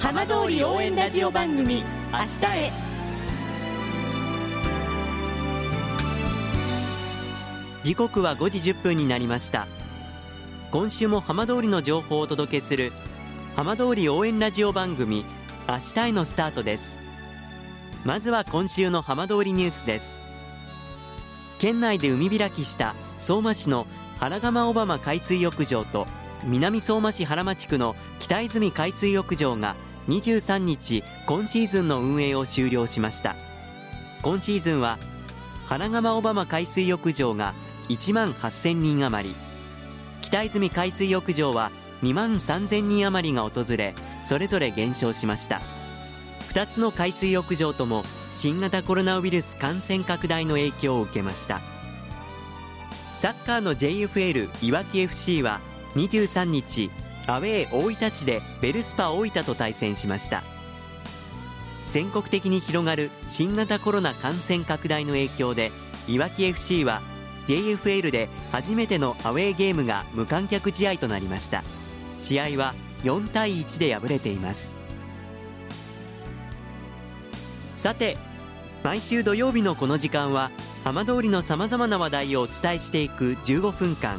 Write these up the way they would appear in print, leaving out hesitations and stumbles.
浜通り応援ラジオ番組明日へ。時刻は5時10分になりました。今週も浜通りの情報をお届けする浜通り応援ラジオ番組明日へのスタートです。まずは今週の浜通りニュースです。県内で海開きした相馬市の原釜小浜海水浴場と南相馬市原町区の北泉海水浴場が23日今シーズンの運営を終了しました。今シーズンは原釜小浜海水浴場が1万8000人余り、北泉海水浴場は2万3000人余りが訪れ、それぞれ減少しました。2つの海水浴場とも新型コロナウイルス感染拡大の影響を受けました。サッカーの JFL いわき FC は23日、アウェー大分市でベルスパ大分と対戦しました。全国的に広がる新型コロナ感染拡大の影響で、いわき FC は JFL で初めてのアウェーゲームが無観客試合となりました。試合は4対1で敗れています。さて、毎週土曜日のこの時間は浜通りのさまざまな話題をお伝えしていく15分間、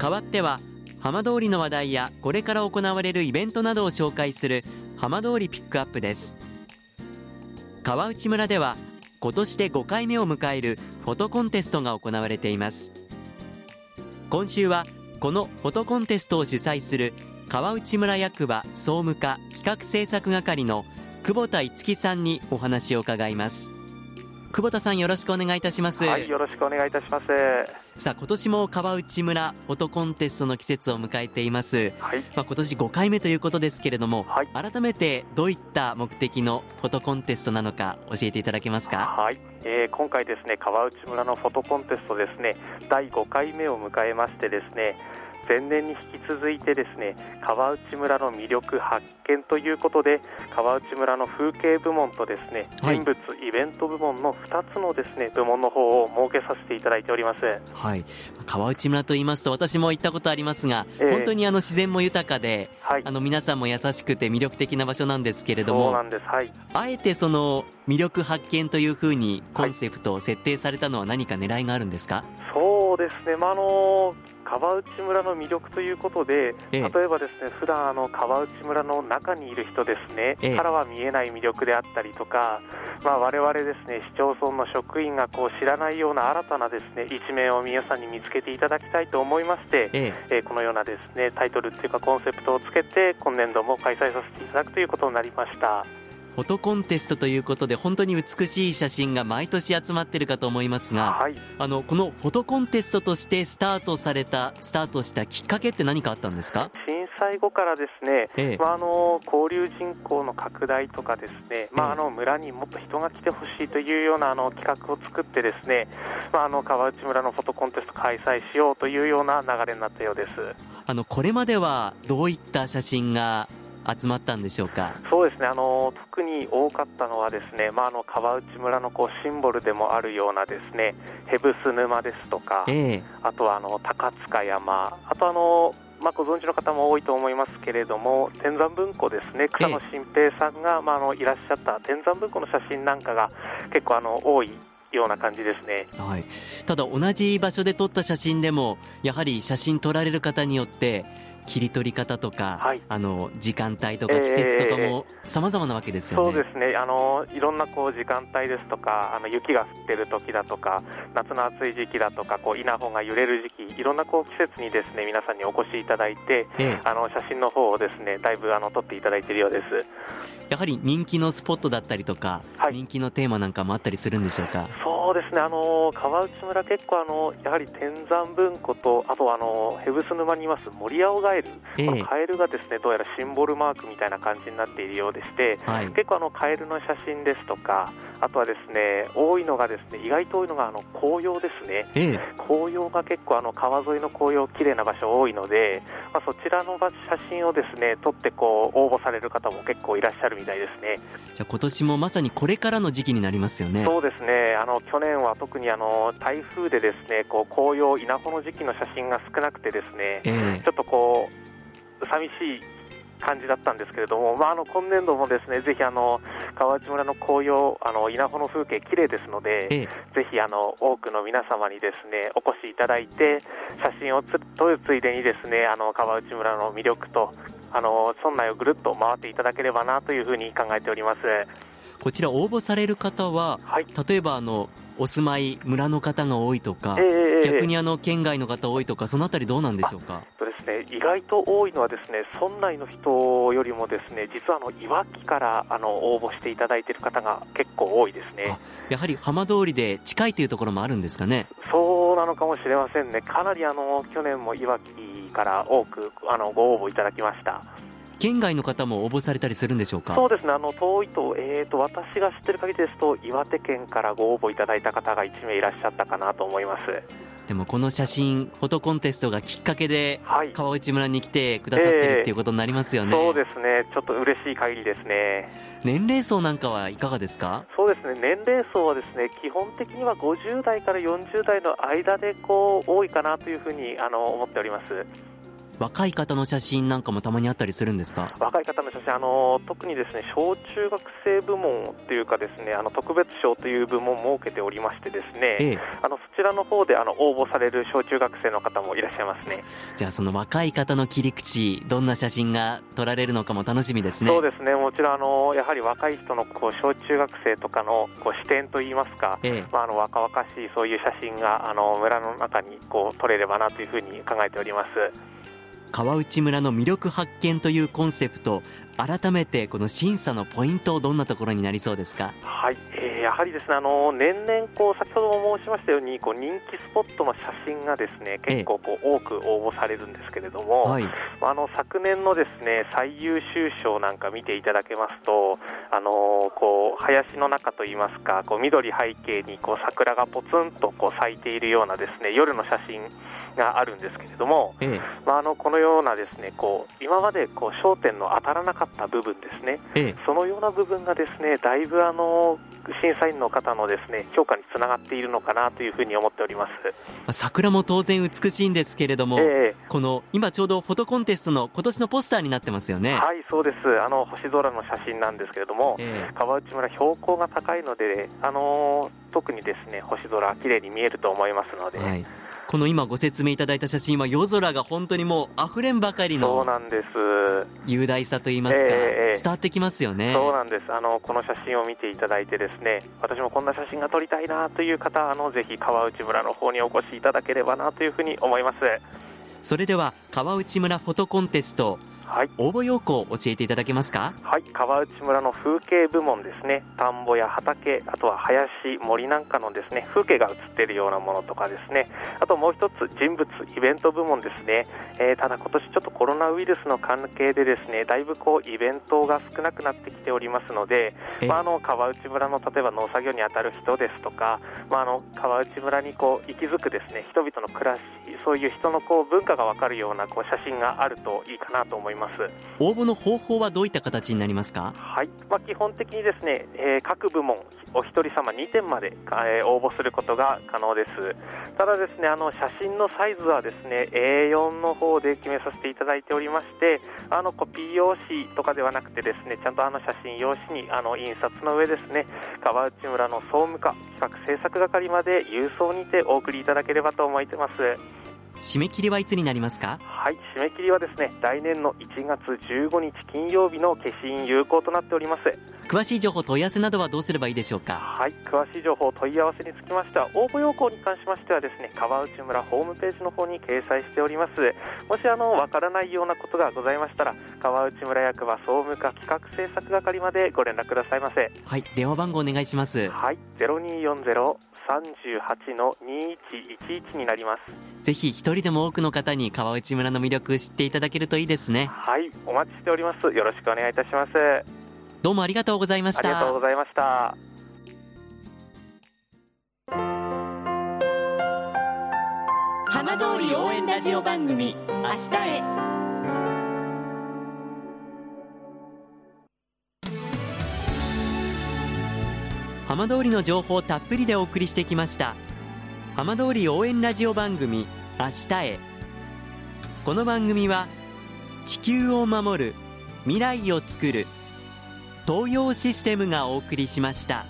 代わっては浜通りの話題やこれから行われるイベントなどを紹介する浜通りピックアップです。川内村では今年で5回目を迎えるフォトコンテストが行われています。今週はこのフォトコンテストを主催する川内村役場総務課企画政策係の久保田樹さんにお話を伺います。久保田さん、よろしくお願いいたします。はい、よろしくお願いいたします。さあ、今年も川内村フォトコンテストの季節を迎えています。はい、今年5回目ということですけれども、はい、改めてどういった目的のフォトコンテストなのか教えていただけますか？はい、今回ですね、川内村のフォトコンテストですね、第5回目を迎えましてですね、前年に引き続いてですね、川内村の魅力発見ということで、川内村の風景部門とですね、人物、イベント部門の2つのですね、部門の方を設けさせていただいております。はい、川内村と言いますと私も行ったことありますが、本当に自然も豊かで、はい、皆さんも優しくて魅力的な場所なんですけれども、そうなんです。はい、あえてその魅力発見というふうにコンセプトを設定されたのは何か狙いがあるんですか？そうですね、川内村の魅力ということで、例えばですね、普段川内村の中にいる人ですね、からは見えない魅力であったりとか、我々ですね、市町村の職員が知らないような新たなですね、一面を皆さんに見つけていただきたいと思いまして、このようなですね、タイトルというかコンセプトをつけて、今年度も開催させていただくということになりました。フォトコンテストということで本当に美しい写真が毎年集まっているかと思いますが、はい、このフォトコンテストとしてスタートしたきっかけって何かあったんですか？震災後からですね、交流人口の拡大とかですね、村にもっと人が来てほしいというような企画を作ってですね、川内村のフォトコンテスト開催しようというような流れになったようです。これまではどういった写真が集まったんでしょうか？そうですね、特に多かったのはですね、川内村のシンボルでもあるようなですね、ヘブス沼ですとか、あとは高塚山、あとご存知の方も多いと思いますけれども、天山文庫ですね、草野新平さんが、いらっしゃった天山文庫の写真なんかが結構多いような感じですね。はい、ただ同じ場所で撮った写真でもやはり写真撮られる方によって切り取り方とか、はい、時間帯とか季節とかも様々なわけですよね。そうですね、いろんなこう時間帯ですとか、雪が降ってる時だとか、夏の暑い時期だとか、こう稲穂が揺れる時期、いろんなこう季節にですね、皆さんにお越しいただいて、写真の方をですね、だいぶ撮っていただいているようです。やはり人気のスポットだったりとか、はい、人気のテーマなんかもあったりするんでしょうか。そうですね、川内村結構やはり天山文庫と、あとヘブス沼にいます森青ガエル、カエルがですね、どうやらシンボルマークみたいな感じになっているようでして、はい、結構カエルの写真ですとか、あとはですね、多いのがですね、意外と多いのが紅葉ですね、紅葉が結構川沿いの紅葉綺麗な場所多いので、まあ、そちらの写真をですね撮ってこう応募される方も結構いらっしゃるみたいですね。じゃあ今年もまさにこれからの時期になりますよね。そうですね、去年は特に台風でですね、こう紅葉稲穂の時期の写真が少なくてですね、ちょっとこう寂しい感じだったんですけれども、まあ、今年度もですね、ぜひ川内村の紅葉、稲穂の風景綺麗ですので、ぜひ多くの皆様にですねお越しいただいて、写真を撮るついでにですね、川内村の魅力と村内をぐるっと回っていただければなというふうに考えております。こちら応募される方は、はい、例えばお住まい村の方が多いとか、逆に県外の方多いとか、そのあたりどうなんでしょうか。意外と多いのはですね、村内の人よりもですね、実はいわきから応募していただいている方が結構多いですね。やはり浜通りで近いというところもあるんですかね。そうなのかもしれませんね。かなり去年もいわきから多くご応募いただきました。県外の方も応募されたりするんでしょうか。そうですね、遠いと、私が知ってる限りですと、岩手県からご応募いただいた方が1名いらっしゃったかなと思います。でもこの写真、フォトコンテストがきっかけで、はい、川内村に来てくださってるっていうことになりますよね。そうですね、ちょっと嬉しい限りですね。年齢層なんかはいかがですか。そうですね、年齢層はですね、基本的には50代から40代の間でこう多いかなというふうに思っております。若い方の写真なんかもたまにあったりするんですか。若い方の写真、特にですね、小中学生部門というかですね、特別賞という部門を設けておりましてですね、そちらの方で応募される小中学生の方もいらっしゃいますね。じゃあその若い方の切り口、どんな写真が撮られるのかも楽しみですね。そうですね、もちろんやはり若い人のこう小中学生とかのこう視点といいますか、まあ、若々しいそういう写真が村の中にこう撮れればなというふうに考えております。川内村の魅力発見というコンセプト、改めてこの審査のポイント、どんなところになりそうですか。はい、やはりですね、年々こう先ほども申しましたように、こう人気スポットの写真がですね、結構こう多く応募されるんですけれども、はい、昨年のですね最優秀賞なんか見ていただけますと、こう林の中といいますか、こう緑背景にこう桜がポツンとこう咲いているようなですね夜の写真があるんですけれども、まあ、このようなですね、こう今までこう焦点の当たらなかった部分ですね、そのような部分がですね、だいぶ審査員の方のですね評価につながっているのかなというふうに思っております。桜も当然美しいんですけれども、この今ちょうどフォトコンテストの今年のポスターになってますよね。はい、そうです。星空の写真なんですけれども、川内村標高が高いので、特にですね星空綺麗に見えると思いますので、はい、この今ご説明いただいた写真は夜空が本当にもうあふれんばかりの、そうなんです、雄大さといいますか、伝わってきますよね。そうなんです。この写真を見ていただいてですね、私もこんな写真が撮りたいなという方、ぜひ川内村の方にお越しいただければなというふうに思います。それでは川内村フォトコンテスト、はい、応募要項を教えていただけますか。はい、川内村の風景部門ですね、田んぼや畑、あとは林、森なんかのですね風景が映っているようなものとかですね、あともう一つ人物、イベント部門ですね、ただ今年ちょっとコロナウイルスの関係でですね、だいぶこうイベントが少なくなってきておりますので、まあ、川内村の例えば農作業に当たる人ですとか、まあ、川内村にこう息づくですね人々の暮らし、そういう人のこう文化が分かるようなこう写真があるといいかなと思います。応募の方法はどういった形になりますか。はい、まあ、基本的にですね、各部門お一人様2点まで、応募することが可能です。ただですね、写真のサイズはですね A4 の方で決めさせていただいておりまして、コピー用紙とかではなくてですね、ちゃんと写真用紙に印刷の上ですね、川内村の総務課企画制作係まで郵送にてお送りいただければと思ってます。締め切りはいつになりますか？はい、締め切りはですね、来年の1月15日金曜日の消印有効となっております。詳しい情報、問い合わせなどはどうすればいいでしょうか？はい、詳しい情報、問い合わせにつきましては、応募要項に関しましてはですね、川内村ホームページの方に掲載しております。もしわからないようなことがございましたら、川内村役場総務課企画政策係までご連絡くださいませ。はい、電話番号お願いします。はい、0240-38-2111 になります。ぜひ一人でも多くの方に川内村の魅力知っていただけるといいですね。はい、お待ちしております。よろしくお願いいたします。どうもありがとうございました。ありがとうございました。浜通り応援ラジオ番組、明日へ。浜通りの情報をたっぷりでお送りしてきました。浜通り応援ラジオ番組、明日へ。この番組は地球を守る未来をつくる東洋システムがお送りしました。